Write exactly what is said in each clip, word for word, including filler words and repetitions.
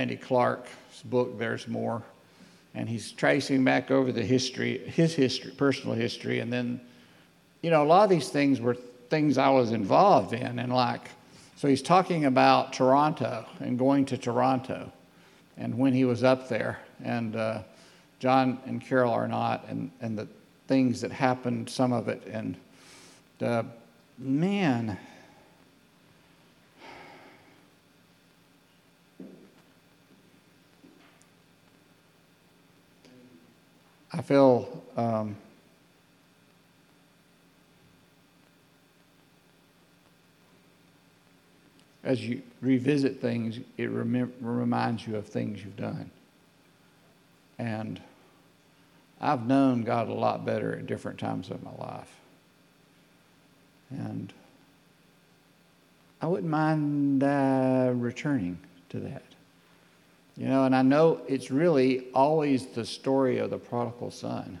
Andy Clark's book, There's More, and he's tracing back over the history, his history, personal history, and then, you know, a lot of these things were things I was involved in, and like, so he's talking about Toronto and going to Toronto, and when he was up there, and uh, John and Carol Arnott, and and the things that happened, some of it, and uh, man. I feel um, as you revisit things, it remem- reminds you of things you've done. And I've known God a lot better at different times of my life. And I wouldn't mind uh, returning to that. You know, and I know it's really always the story of the prodigal son.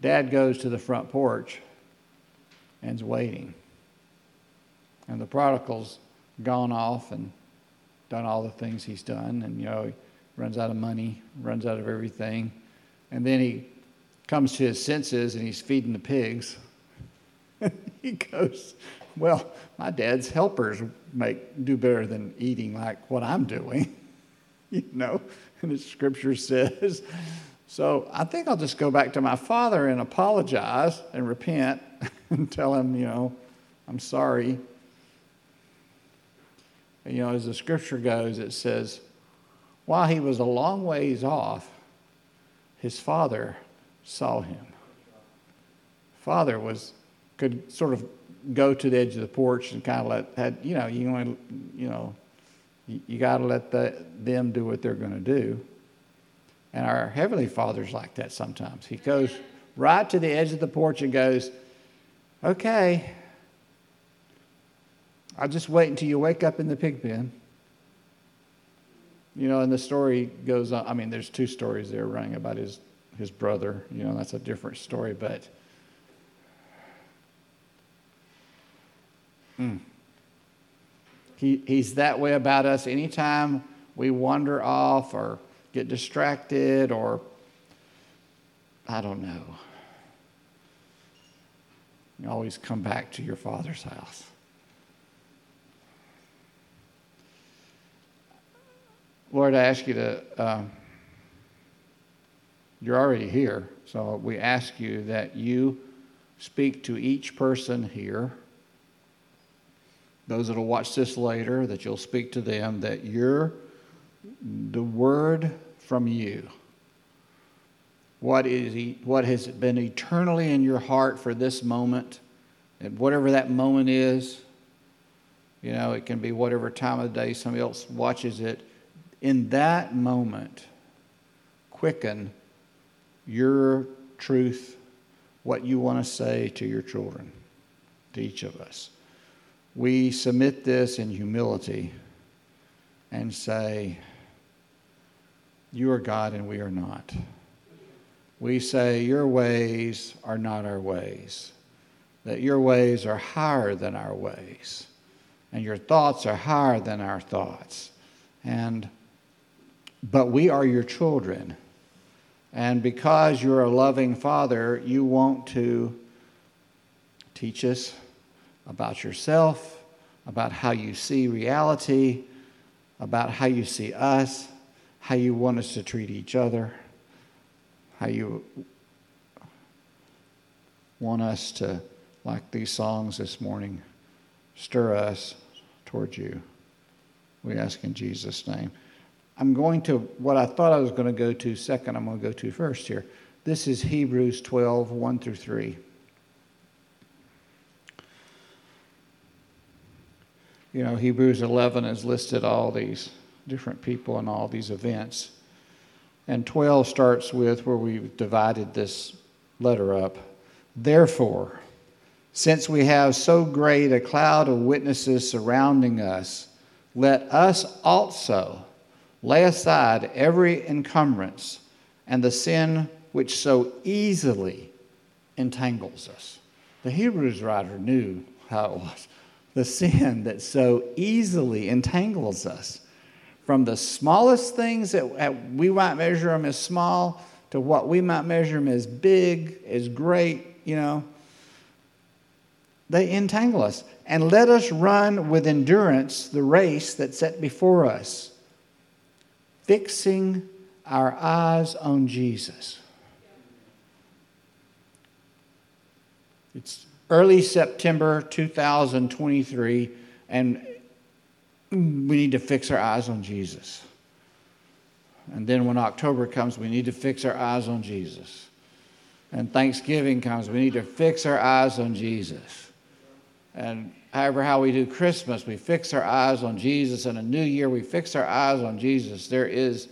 Dad goes to the front porch and's waiting. And the prodigal's gone off and done all the things he's done. And, you know, he runs out of money, runs out of everything. And then he comes to his senses and he's feeding the pigs. He goes, well, my dad's helpers make do better than eating like what I'm doing, you know, and the scripture says. So I think I'll just go back to my father and apologize and repent and tell him, you know, I'm sorry. And, you know, as the scripture goes, it says, while he was a long ways off, his father saw him. Father was, could sort of go to the edge of the porch and kind of let, had, you know, you only, you know, you, you got to let the, them do what they're going to do. And our Heavenly Father's like that sometimes. He goes right to the edge of the porch and goes, okay, I'll just wait until you wake up in the pig pen. You know, and the story goes on. I mean, there's two stories there running about his, his brother. You know, that's a different story, but Mm. He he's that way about us. Anytime we wander off or get distracted or, I don't know, you always come back to your Father's house. Lord, I ask you to, um, you're already here, so we ask you that you speak to each person here. Those that will watch this later, that you'll speak to them, that you're the word from you. What is what has been eternally in your heart for this moment, and whatever that moment is, you know, it can be whatever time of the day somebody else watches it. In that moment, quicken your truth, what you want to say to your children, to each of us. We submit this in humility and say, you are God and we are not. We say, your ways are not our ways, that your ways are higher than our ways, and your thoughts are higher than our thoughts. And but we are your children, and because you're a loving Father, you want to teach us about yourself, about how you see reality, about how you see us, how you want us to treat each other, how you want us to, like these songs this morning, stir us towards you. We ask in Jesus' name. I'm going to, what I thought I was going to go to second, I'm going to go to first here. This is Hebrews twelve, one through three. You know, Hebrews eleven has listed all these different people and all these events. And twelve starts with where we've divided this letter up. Therefore, since we have so great a cloud of witnesses surrounding us, let us also lay aside every encumbrance and the sin which so easily entangles us. The Hebrews writer knew how it was. the sin that so easily entangles us, from the smallest things that we might measure them as small to what we might measure them as big, as great, you know. They entangle us. And let us run with endurance the race that's set before us, fixing our eyes on Jesus. It's early September two thousand twenty-three, and we need to fix our eyes on Jesus. And then when October comes, we need to fix our eyes on Jesus. And Thanksgiving comes, we need to fix our eyes on Jesus. And however how we do Christmas, we fix our eyes on Jesus. And a new year, we fix our eyes on Jesus. There is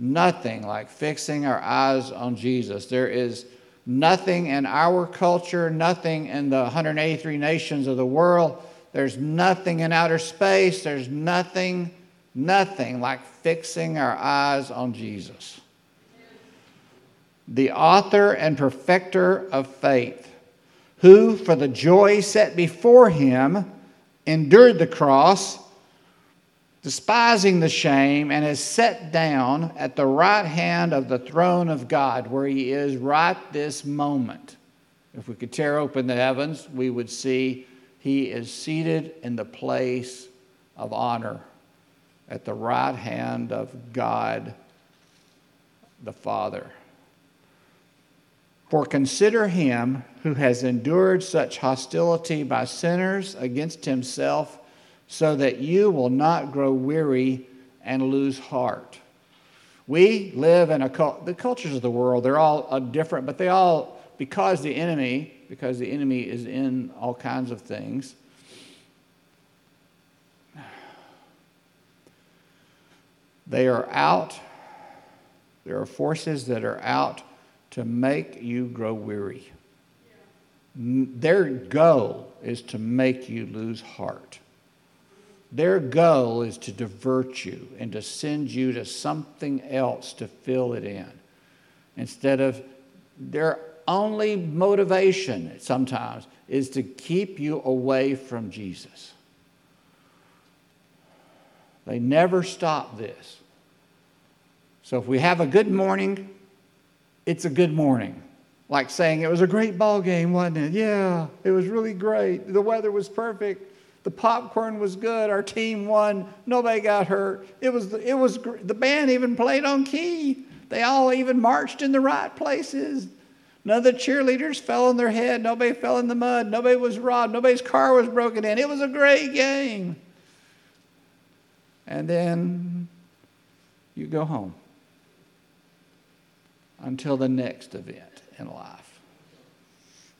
nothing like fixing our eyes on Jesus. There is nothing in our culture, nothing in the one hundred eighty-three nations of the world. There's nothing in outer space. There's nothing, nothing like fixing our eyes on Jesus. The author and perfecter of faith, who for the joy set before him endured the cross, despising the shame, and is set down at the right hand of the throne of God, where he is right this moment. If we could tear open the heavens, we would see he is seated in the place of honor at the right hand of God the Father. For consider him who has endured such hostility by sinners against himself, so that you will not grow weary and lose heart. We live in a cult, the cultures of the world, they're all different, but they all, because the enemy, because the enemy is in all kinds of things, they are out, there are forces that are out to make you grow weary. Their goal is to make you lose heart. Their goal is to divert you and to send you to something else to fill it in. Instead of, their only motivation sometimes is to keep you away from Jesus. They never stop this. So if we have a good morning, it's a good morning. Like saying, it was a great ball game, wasn't it? Yeah, it was really great. The weather was perfect. The popcorn was good. Our team won. Nobody got hurt. It was it was the band even played on key. They all even marched in the right places. None of the cheerleaders fell on their head. Nobody fell in the mud. Nobody was robbed. Nobody's car was broken in. It was a great game. And then you go home until the next event in life.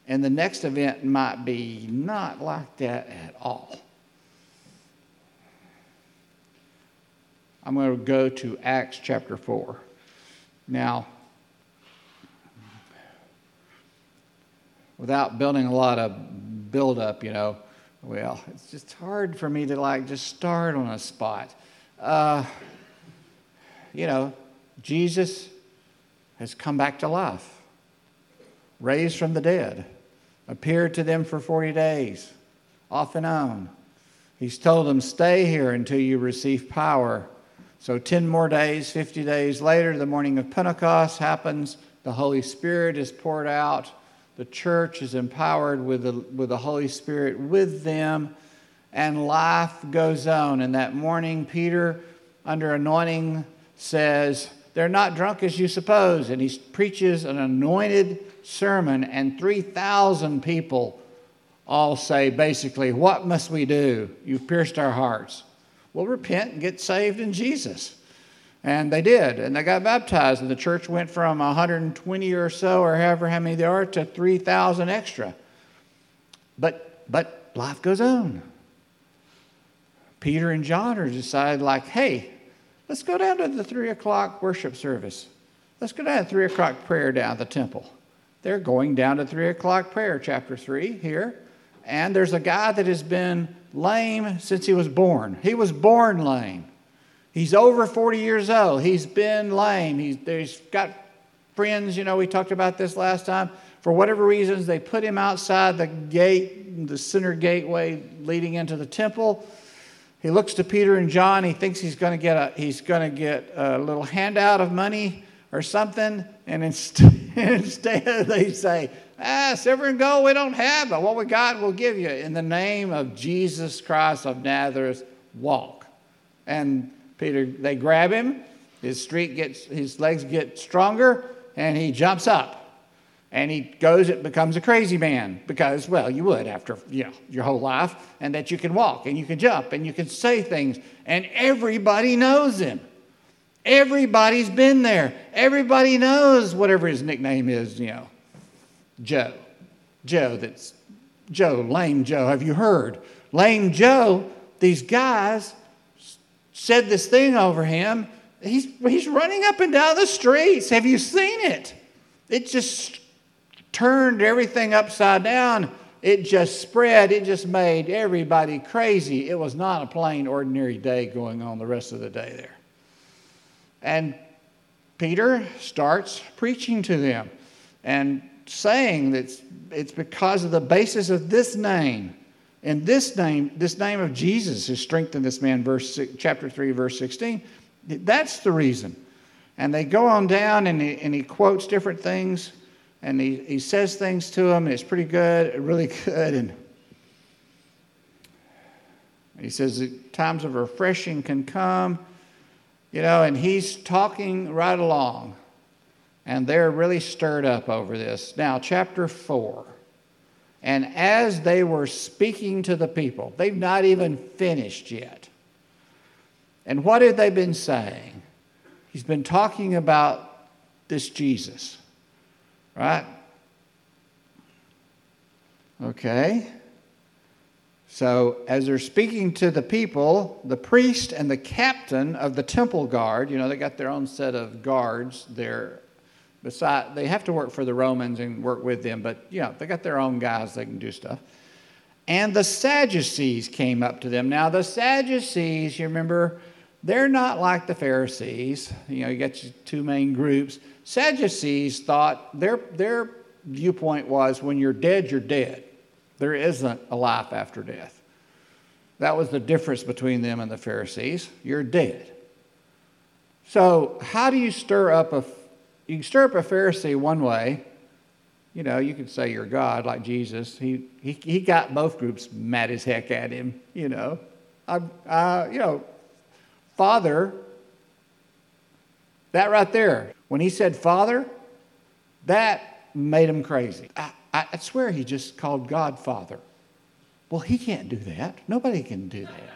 And the next event might be not like that at all. I'm going to go to Acts chapter four. Now, without building a lot of build-up, you know, well, it's just hard for me to, like, just start on a spot. Uh, you know, Jesus has come back to life, raised from the dead. Appeared to them for forty days, off and on. He's told them, stay here until you receive power. So ten more days, fifty days later, the morning of Pentecost happens. The Holy Spirit is poured out. The church is empowered with the, with the Holy Spirit with them. And life goes on. And that morning, Peter, under anointing, says, they're not drunk as you suppose. And he preaches an anointed sermon, and three thousand people all say basically, what must we do? You've pierced our hearts. We'll repent and get saved in Jesus. And they did, and they got baptized, and the church went from one hundred twenty or so, or however how many there are, to three thousand extra. But, but life goes on. Peter and John are decided like, hey, let's go down to the three o'clock worship service. Let's go down to three o'clock prayer down at the temple. They're going down to three o'clock prayer, chapter three here. And there's a guy that has been lame since he was born. He was born lame. He's over forty years old. He's been lame. He's, he's got friends, you know, we talked about this last time, For whatever reasons, they put him outside the gate, the center gateway leading into the temple. He looks to Peter and John. He thinks he's going to get a he's going to get a little handout of money or something. And instead, instead they say, ah, silver and gold we don't have, but what we got we'll give you. In the name of Jesus Christ of Nazareth, walk. And Peter, they grab him. His street gets his legs get stronger, and he jumps up. And he goes, it becomes a crazy man because, well, you would after, you know, your whole life, and that you can walk and you can jump and you can say things, and everybody knows him. Everybody's been there. Everybody knows whatever his nickname is, you know, Joe. Joe, that's Joe, Lame Joe. Have you heard? Lame Joe, these guys said this thing over him. He's, he's running up and down the streets. Have you seen it? It just turned everything upside down. It just spread. It just made everybody crazy. It was not a plain, ordinary day going on the rest of the day there. And Peter starts preaching to them and saying that it's because of the basis of this name. And this name, this name of Jesus has strengthened this man, verse chapter three, verse sixteen. That's the reason. And they go on down, and he, and he quotes different things. And he, he says things to them, and it's pretty good, really good. And he says that times of refreshing can come, you know, and he's talking right along. And they're really stirred up over this. Now, chapter four. And as they were speaking to the people, they've not even finished yet. And what have they been saying? He's been talking about this Jesus. Right? Okay. So as they're speaking to the people, the priest and the captain of the temple guard, you know, they got their own set of guards there. Beside, they have to work for the Romans and work with them, but, you know, they got their own guys. They can do stuff. And the Sadducees came up to them. Now, the Sadducees, you remember, they're not like the Pharisees. You know, you got your two main groups. Sadducees thought their their viewpoint was when you're dead, you're dead. There isn't a life after death. That was the difference between them and the Pharisees. You're dead. So how do you stir up a you can stir up a Pharisee one way? You know, you could say you're God like Jesus. He he he got both groups mad as heck at him. You know, I uh you know. Father, that right there, when he said Father, that made him crazy. I, I swear he just called God Father. Well, he can't do that. Nobody can do that.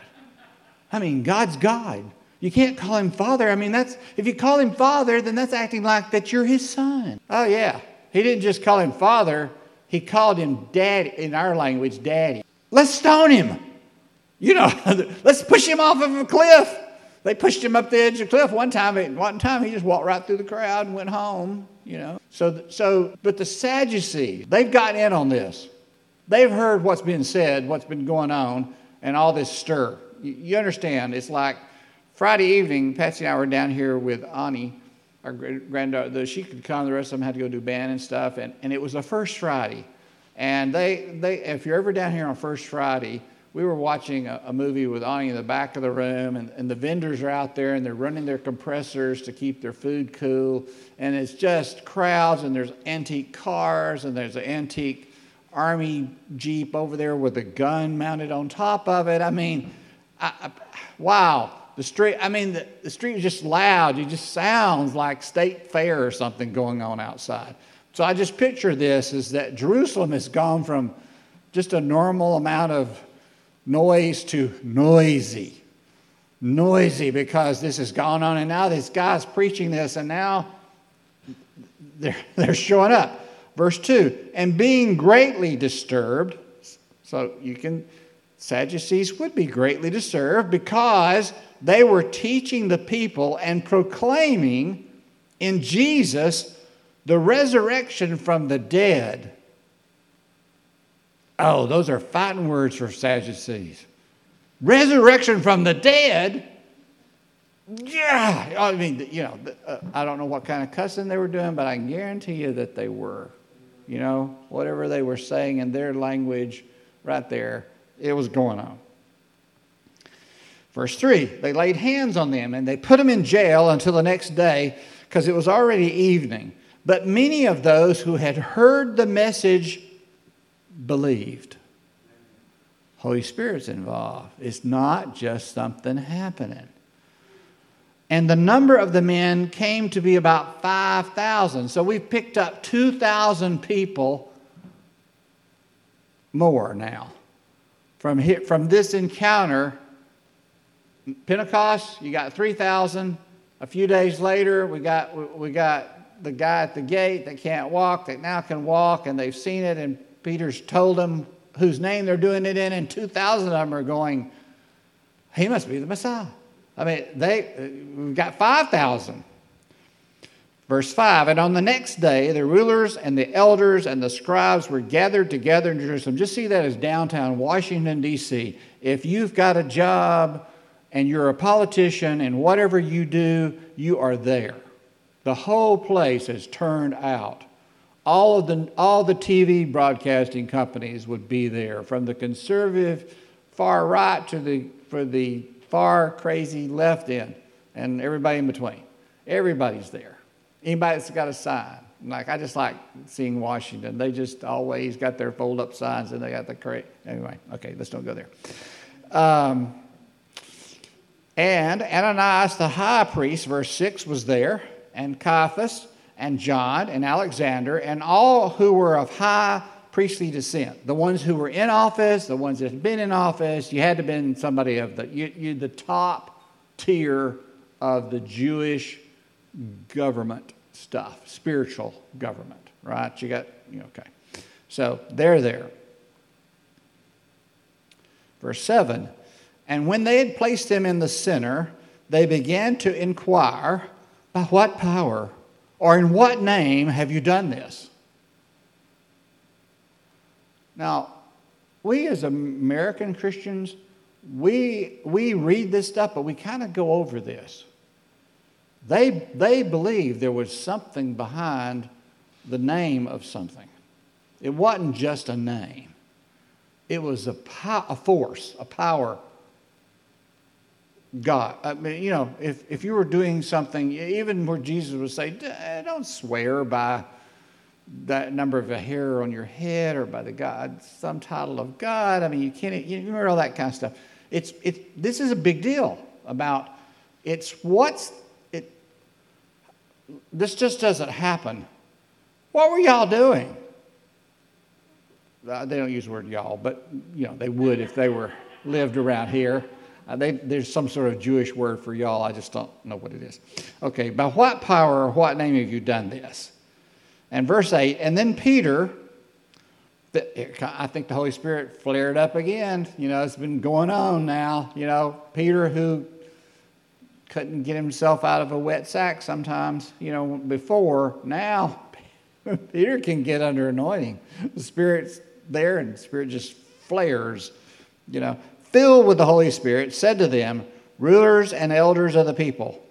I mean, God's God. You can't call him Father. I mean, that's if you call him Father, then that's acting like that you're his son. Oh, yeah. He didn't just call him Father. He called him Daddy, in our language, Daddy. Let's stone him. You know, let's push him off of a cliff. They pushed him up the edge of the cliff. One time, one time he just walked right through the crowd and went home, you know. So, so, but the Sadducees, they've gotten in on this. They've heard what's been said, what's been going on, and all this stir. You, you understand, it's like Friday evening, Patsy and I were down here with Ani, our granddaughter. She could come, the rest of them had to go do band and stuff, and, and it was a First Friday. And they, they, if you're ever down here on First Friday, we were watching a, a movie with Ani in the back of the room, and, and the vendors are out there, and they're running their compressors to keep their food cool. And it's just crowds, and there's antique cars, and there's an antique army jeep over there with a gun mounted on top of it. I mean, I, I, wow. The street, I mean, the, the street was just loud. It just sounds like state fair or something going on outside. So I just picture this is that Jerusalem has gone from just a normal amount of noise to noisy. Noisy because this has gone on, and now this guy's preaching this, and now they're, they're showing up. Verse two, and being greatly disturbed, so you can, Sadducees would be greatly disturbed because they were teaching the people and proclaiming in Jesus the resurrection from the dead. Oh, those are fighting words for Sadducees. Resurrection from the dead? Yeah! I mean, you know, I don't know what kind of cussing they were doing, but I can guarantee you that they were. you know, whatever they were saying in their language right there, it was going on. Verse three, they laid hands on them and they put them in jail until the next day because it was already evening. But many of those who had heard the message believed. Holy Spirit's involved. It's not just something happening. And the number of the men came to be about five thousand. So we've picked up two thousand people more now. From here, from this encounter, Pentecost, you got three thousand. A few days later, we got we got the guy at the gate that can't walk, that now can walk, and they've seen it, and Peter's told them whose name they're doing it in, and two thousand of them are going, he must be the Messiah. I mean, they we've got five thousand. Verse five, and on the next day, the rulers and the elders and the scribes were gathered together in Jerusalem. Just see that as downtown Washington, D C If you've got a job and you're a politician and whatever you do, you are there. The whole place has turned out. All of the all the T V broadcasting companies would be there, from the conservative far right to the for the far crazy left end, and everybody in between. Everybody's there. Anybody that's got a sign. Like, I just like seeing Washington. They just always got their fold-up signs, and they got the correct. Anyway, okay, let's don't go there. Um, and Ananias the high priest, verse six, was there, and Caiaphas, and John, and Alexander, and all who were of high priestly descent. The ones who were in office, the ones that had been in office. You had to have been somebody of the, you, you, the top tier of the Jewish government stuff, spiritual government, right? You got, you know, okay. So they're there. Verse seven, and when they had placed him in the center, they began to inquire, by what power or in what name have you done this? Now, we as American Christians, we we read this stuff, but we kind of go over this. They they believed there was something behind the name of something. It wasn't just a name. It was a, po- a force, a power. God, I mean, you know, if, if you were doing something, even where Jesus would say, don't swear by that number of a hair on your head or by the God, some title of God. I mean, you can't, you remember all that kind of stuff. It's, it, this is a big deal about, it's what's, it, this just doesn't happen. What were y'all doing? Uh, they don't use the word y'all, but, you know, they would if they were lived around here. Uh, they, there's some sort of Jewish word for y'all. I just don't know what it is. Okay, by what power or what name have you done this? And verse eight, and then Peter, the, I think the Holy Spirit flared up again. You know, it's been going on now. You know, Peter, who couldn't get himself out of a wet sack sometimes, you know, before, now Peter can get under anointing. The Spirit's there and the Spirit just flares, you know. Filled with the Holy Spirit, said to them, rulers and elders of the people,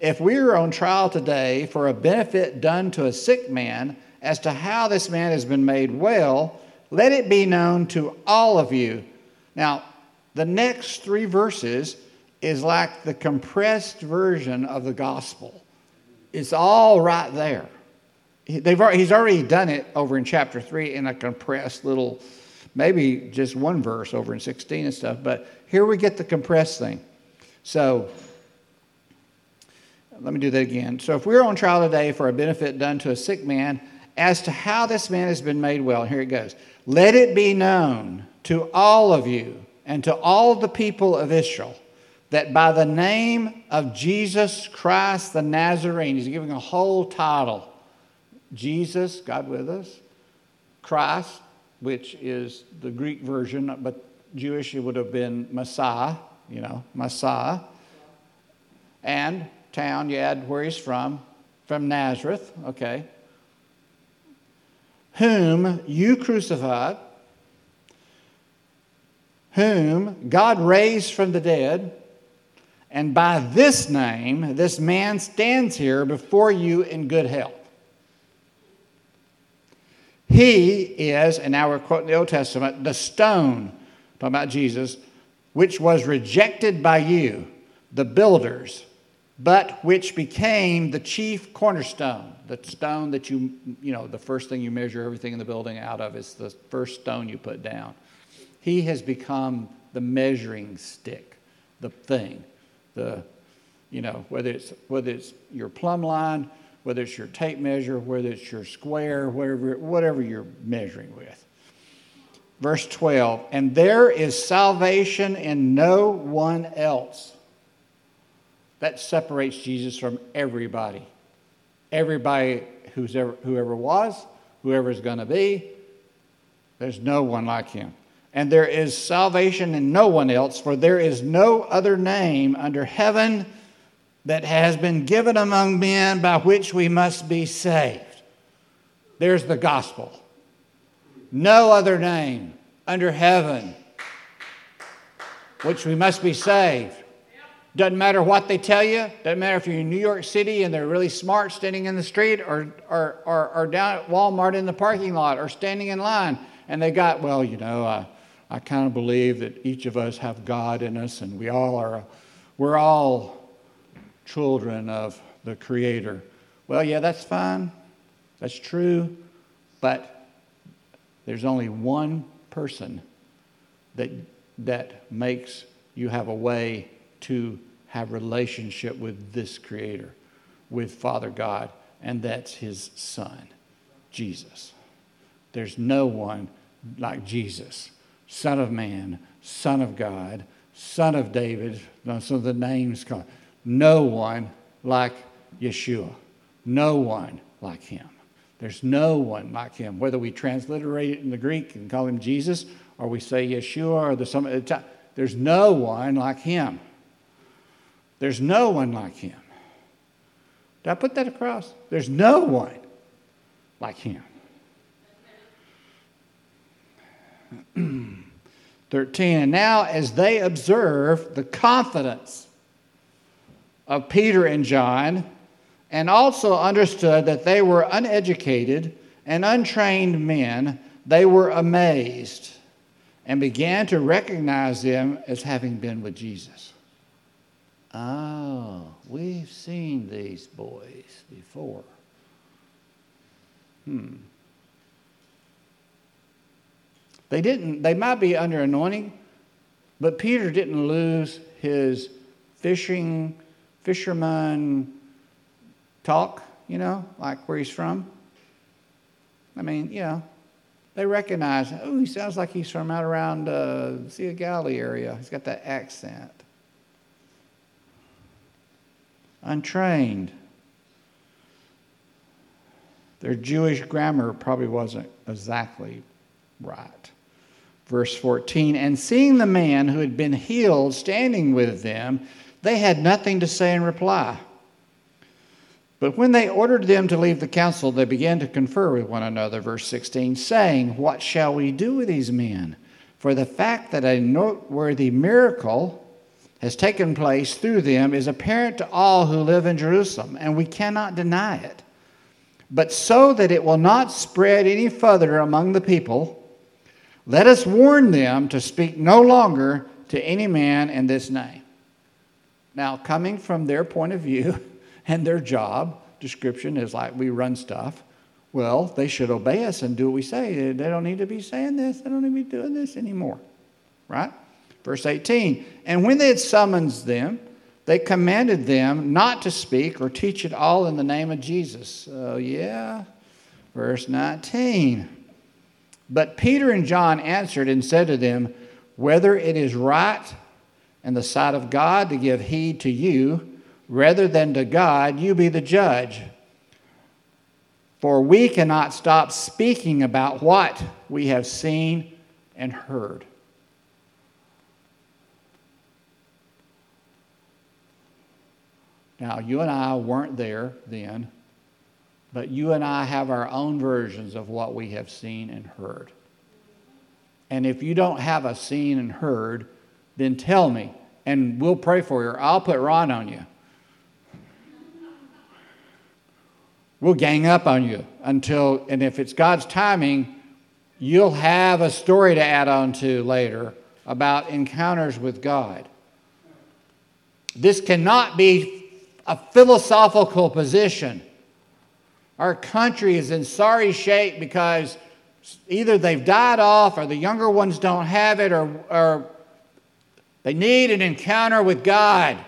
if we are on trial today for a benefit done to a sick man as to how this man has been made well, let it be known to all of you. Now, the next three verses is like the compressed version of the gospel. It's all right there. They've already, he's already done it over in chapter three in a compressed little, maybe just one verse over in sixteen and stuff, but here we get the compressed thing. So, let me do that again. So if we're on trial today for a benefit done to a sick man, as to how this man has been made well, here it goes. Let it be known to all of you and to all the people of Israel that by the name of Jesus Christ the Nazarene, he's giving a whole title. Jesus, God with us, Christ, which is the Greek version, but Jewish it would have been Messiah, you know, Messiah. And town, you add where he's from, from Nazareth, okay. Whom you crucified, whom God raised from the dead, and by this name, this man stands here before you in good health. He is, and now we're quoting the Old Testament, the stone, talking about Jesus, which was rejected by you, the builders, but which became the chief cornerstone. The stone that you, you know, the first thing you measure everything in the building out of is the first stone you put down. He has become the measuring stick, the thing, the, you know, whether it's whether it's your plumb line, whether it's your tape measure, whether it's your square, whatever, whatever you're measuring with. Verse twelve, and there is salvation in no one else. That separates Jesus from everybody. Everybody who's ever, whoever was, whoever's going to be, there's no one like him. And there is salvation in no one else, for there is no other name under heaven that has been given among men by which we must be saved. There's the gospel. No other name under heaven which we must be saved. Doesn't matter what they tell you. Doesn't matter if you're in New York City and they're really smart standing in the street or, or, or, or down at Walmart in the parking lot or standing in line. And they got, well, you know, I, I kind of believe that each of us have God in us and we all are, we're all children of the Creator. Well, yeah, that's fine. That's true. But there's only one person that that makes you have a way to have relationship with this Creator, with Father God, and that's his Son, Jesus. There's no one like Jesus, Son of Man, Son of God, Son of David. Some of the names called. No one like Yeshua. No one like him. There's no one like him. Whether we transliterate it in the Greek and call him Jesus, or we say Yeshua, or the some of the there's no one like him. There's no one like him. Did I put that across? There's no one like him. thirteen, and now as they observe the confidence of Peter and John, and also understood that they were uneducated and untrained men, they were amazed and began to recognize them as having been with Jesus. Oh, we've seen these boys before. Hmm. They didn't, they might be under anointing, but Peter didn't lose his fishing, fisherman talk, you know, like where he's from. I mean, you know, they recognize, oh, he sounds like he's from out around the uh, Sea of Galilee area. He's got that accent. Untrained. Their Jewish grammar probably wasn't exactly right. Verse fourteen, and seeing the man who had been healed standing with them, they had nothing to say in reply. But when they ordered them to leave the council, they began to confer with one another. Verse sixteen, saying, what shall we do with these men? For the fact that a noteworthy miracle has taken place through them is apparent to all who live in Jerusalem, and we cannot deny it. But so that it will not spread any further among the people, let us warn them to speak no longer to any man in this name. Now, coming from their point of view and their job description is like we run stuff. Well, they should obey us and do what we say. They don't need to be saying this. They don't need to be doing this anymore. Right? Verse eighteen, and when they had summoned them, they commanded them not to speak or teach at all in the name of Jesus. So, yeah. Verse nineteen. But Peter and John answered and said to them, whether it is right in the sight of God to give heed to you, rather than to God, you be the judge. For we cannot stop speaking about what we have seen and heard. Now, you and I weren't there then. But you and I have our own versions of what we have seen and heard. And if you don't have a seen and heard, then tell me, and we'll pray for you, or I'll put Ron on you. We'll gang up on you until, and if it's God's timing, you'll have a story to add on to later about encounters with God. This cannot be a philosophical position. Our country is in sorry shape because either they've died off or the younger ones don't have it, or, or they need an encounter with God.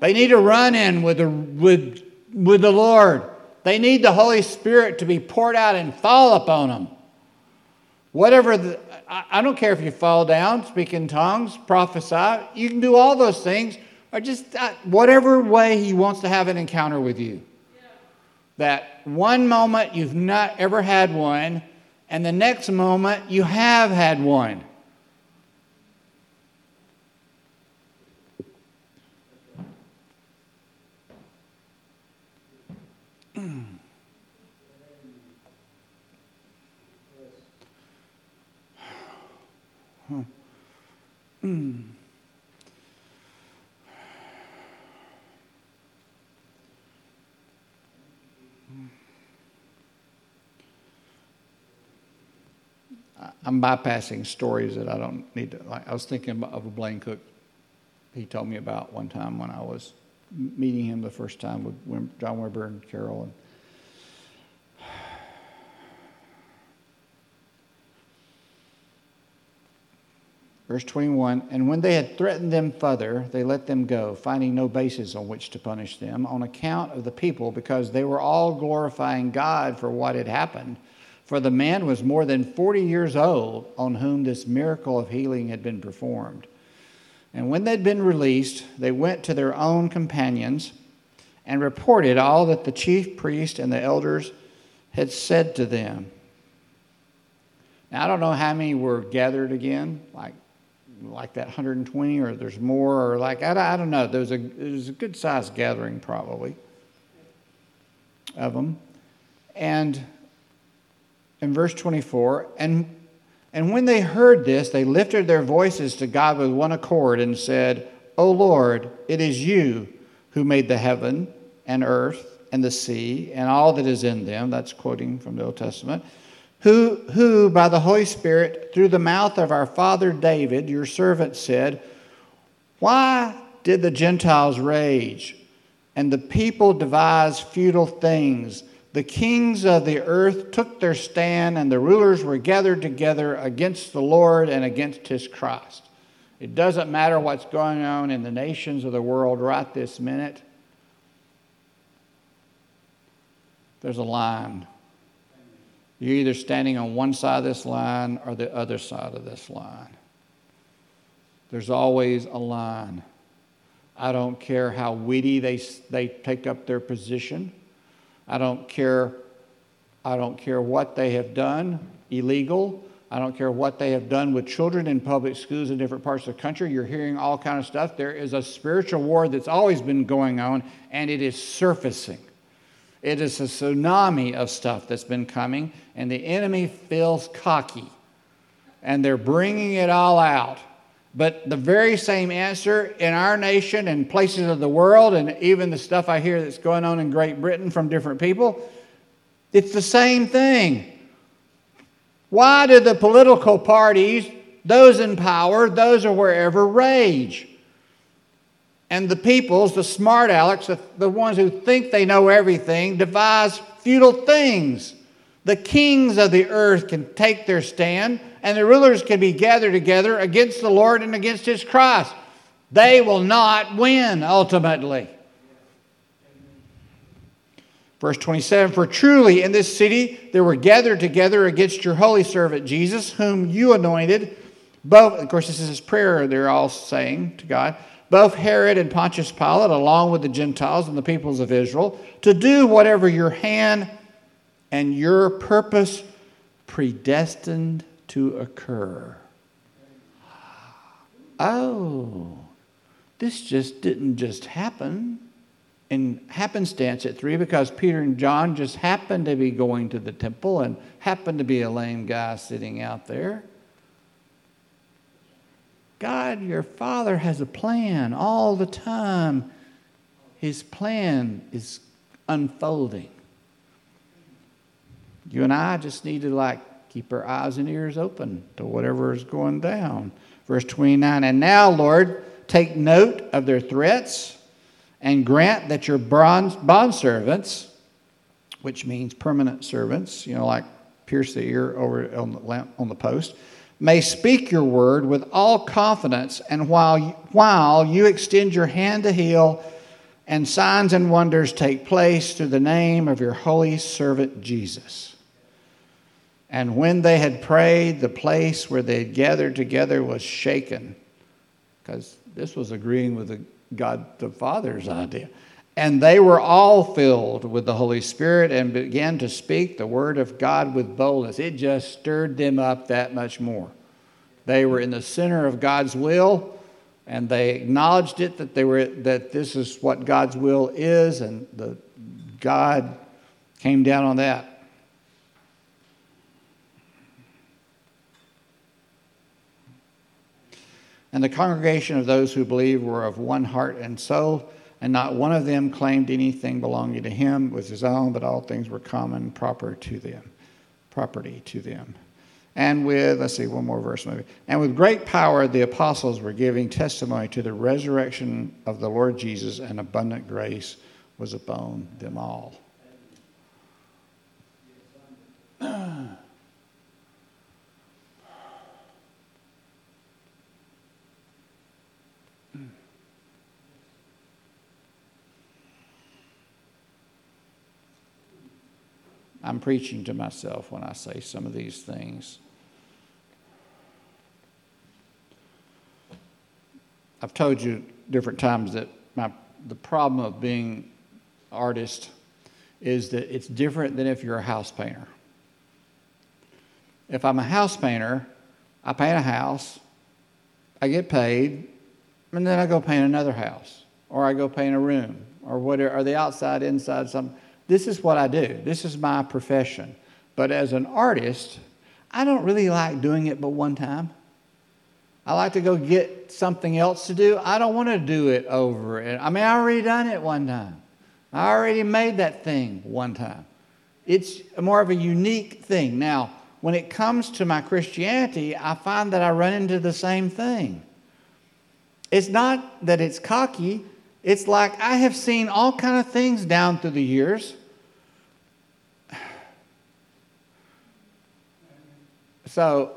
They need a run-in with the, with, with the Lord. They need the Holy Spirit to be poured out and fall upon them. Whatever, the, I, I don't care if you fall down, speak in tongues, prophesy. You can do all those things, or just uh, whatever way He wants to have an encounter with you. Yeah. That one moment you've not ever had one, and the next moment you have had one. Mm. I'm bypassing stories that I don't need to. Like I was thinking of a Blaine Cook he told me about one time when I was meeting him the first time with John Wimber and Carol. And verse twenty-one, and when they had threatened them further, they let them go, finding no basis on which to punish them on account of the people, because they were all glorifying God for what had happened. For the man was more than forty years old on whom this miracle of healing had been performed. And when they'd been released, they went to their own companions and reported all that the chief priest and the elders had said to them. Now, I don't know how many were gathered again, like like that one hundred twenty, or there's more, or like, I, I don't know. There was a, there was a good-sized gathering, probably, of them. And in verse twenty-four, and, and when they heard this, they lifted their voices to God with one accord and said, O Lord, it is you who made the heaven and earth and the sea and all that is in them. That's quoting from the Old Testament. Who, who, by the Holy Spirit, through the mouth of our father David, your servant, said, why did the Gentiles rage and the people devise futile things? The kings of the earth took their stand, and the rulers were gathered together against the Lord and against his Christ. It doesn't matter what's going on in the nations of the world right this minute. There's a line. You're either standing on one side of this line or the other side of this line. There's always a line. I don't care how witty they they take up their position. I don't care. I don't care what they have done illegal. I don't care what they have done with children in public schools in different parts of the country. You're hearing all kind of stuff. There is a spiritual war that's always been going on, and it is surfacing. It is a tsunami of stuff that's been coming, and the enemy feels cocky, and they're bringing it all out. But the very same answer in our nation and places of the world, and even the stuff I hear that's going on in Great Britain from different people, it's the same thing. Why do the political parties, those in power, those or wherever, rage? And the peoples, the smart alecks, the ones who think they know everything, devise futile things. The kings of the earth can take their stand, and the rulers can be gathered together against the Lord and against his Christ. They will not win ultimately. Verse twenty-seven, for truly in this city there were gathered together against your holy servant Jesus, whom you anointed. Both, of course, this is his prayer they're all saying to God. Both Herod and Pontius Pilate, along with the Gentiles and the peoples of Israel, to do whatever your hand and your purpose predestined to occur. Oh, this just didn't just happen in happenstance at three, because Peter and John just happened to be going to the temple and happened to be a lame guy sitting out there. God, your Father, has a plan all the time. His plan is unfolding. You and I just need to like keep our eyes and ears open to whatever is going down. Verse twenty-nine, and now, Lord, take note of their threats and grant that your bronze, bondservants, which means permanent servants, you know, like pierce the ear over on the, lamp, on the post, may speak your word with all confidence, and while you, while you extend your hand to heal, and signs and wonders take place through the name of your holy servant Jesus. And when they had prayed, the place where they had gathered together was shaken, because this was agreeing with the God the Father's idea. And they were all filled with the Holy Spirit and began to speak the word of God with boldness. It just stirred them up that much more. They were in the center of God's will, and they acknowledged it, that they were that this is what God's will is, and the God came down on that. And the congregation of those who believed were of one heart and soul, and not one of them claimed anything belonging to him was his own, but all things were common, proper to them, property to them. And with, let's see, one more verse maybe. And with great power the apostles were giving testimony to the resurrection of the Lord Jesus, and abundant grace was upon them all. I'm preaching to myself when I say some of these things. I've told you different times that my the problem of being an artist is that it's different than if you're a house painter. If I'm a house painter, I paint a house, I get paid, and then I go paint another house, or I go paint a room, or whatever, or the outside, inside, something. This is what I do. This is my profession. But as an artist, I don't really like doing it but one time. I like to go get something else to do. I don't want to do it over. And I mean, I already done it one time. I already made that thing one time. It's more of a unique thing. Now, when it comes to my Christianity, I find that I run into the same thing. It's not that it's cocky. It's like I have seen all kind of things down through the years. So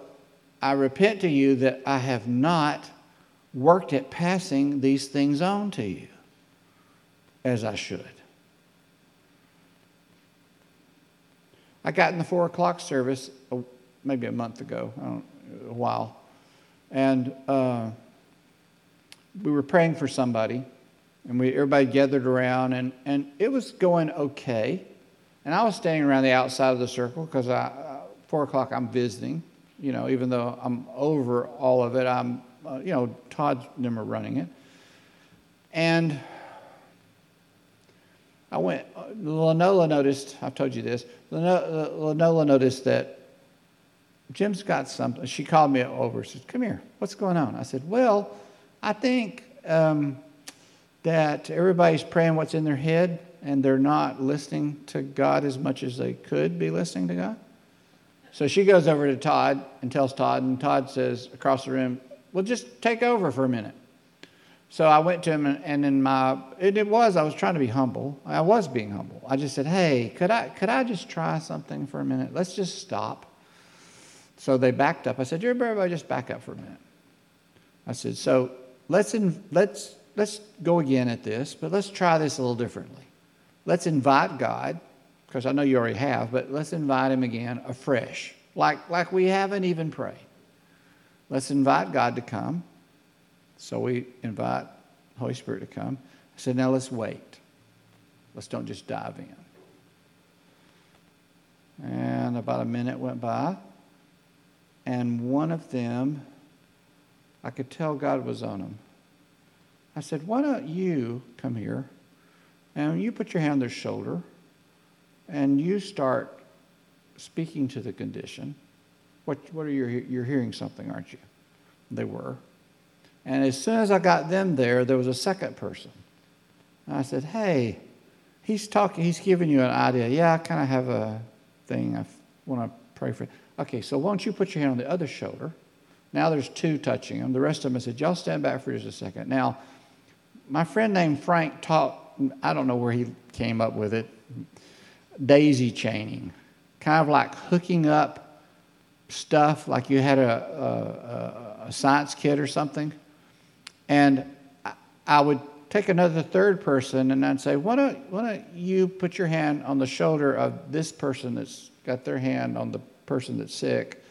I repent to you that I have not worked at passing these things on to you as I should. I got in the four o'clock service maybe a month ago, I don't, a while, and uh, we were praying for somebody. And we everybody gathered around, and, and it was going okay. And I was standing around the outside of the circle because I, uh, four o'clock I'm visiting, you know, even though I'm over all of it. I'm, uh, you know, Todd and them are running it. And I went. Uh, Lenola noticed. I've told you this. Leno, uh, Lenola noticed that Jim's got something. She called me over. She said, "Come here. What's going on?" I said, "Well, I think." Um, that everybody's praying what's in their head, and they're not listening to God as much as they could be listening to God." So she goes over to Todd and tells Todd, and Todd says across the room, "Well, just take over for a minute." So I went to him, and, and in my, it, it was, I was trying to be humble. I was being humble. I just said, "Hey, could I, could I just try something for a minute? Let's just stop." So they backed up. I said, "Everybody just back up for a minute." I said, "So let's, in, let's, Let's go again at this, but let's try this a little differently. Let's invite God, because I know you already have, but let's invite him again afresh, like, like we haven't even prayed. Let's invite God to come." So we invite the Holy Spirit to come. I said, "Now let's wait. Let's don't just dive in." And about a minute went by, and one of them, I could tell God was on him. I said, "Why don't you come here and you put your hand on their shoulder and you start speaking to the condition. What what are you, you're hearing something, aren't you?" They were. And as soon as I got them there, there was a second person. And I said, "Hey, he's talking, he's giving you an idea. Yeah, I kind of have a thing I want to pray for. Okay, so why don't you put your hand on the other shoulder? Now there's two touching him. The rest of them said, y'all stand back for just a second. Now, my friend named Frank taught, I don't know where he came up with it, daisy chaining. Kind of like hooking up stuff like you had a, a, a science kit or something. And I, I would take another third person and I'd say, why don't, why don't you put your hand on the shoulder of this person that's got their hand on the person that's sick,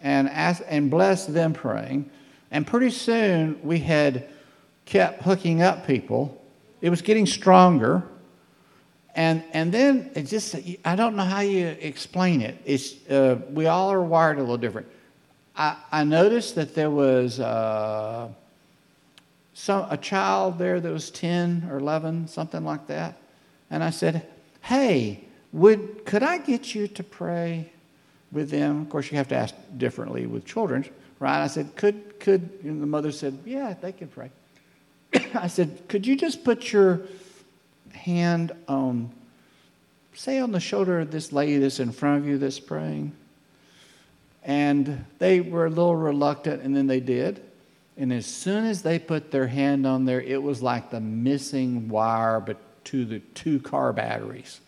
and ask and bless them praying. And pretty soon we had kept hooking up people. It was getting stronger. And and then it just, I don't know how you explain it. It's uh, we all are wired a little different. I, I noticed that there was uh, some a child there that was ten or eleven, something like that. And I said, hey, would could I get you to pray with them? Of course, you have to ask differently with children, right? I said, could, could, and the mother said, yeah, they can pray. I said, could you just put your hand on, say on the shoulder of this lady that's in front of you that's praying? And they were a little reluctant, and then they did. And as soon as they put their hand on there, it was like the missing wire but to the two car batteries.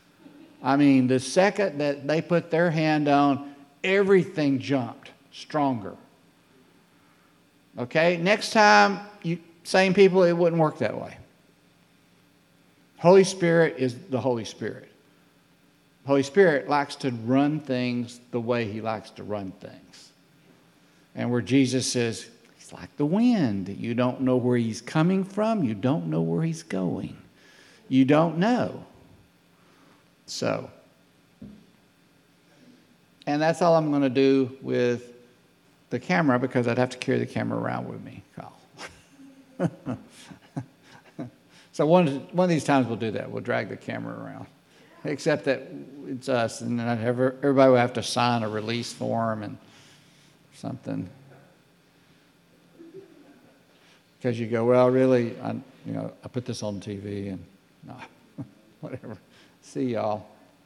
I mean, the second that they put their hand on, everything jumped stronger. Okay, next time, you same people, it wouldn't work that way. Holy Spirit is the Holy Spirit. Holy Spirit likes to run things the way he likes to run things. And where Jesus says, he's like the wind. You don't know where he's coming from. You don't know where he's going. You don't know. So, and that's all I'm going to do with the camera, because I'd have to carry the camera around with me, Kyle. So one, one of these times we'll do that. We'll drag the camera around, except that it's us, and then I'd have, everybody will have to sign a release form and something. Because you go, well, really, I, you know, I put this on T V and no, whatever. See y'all.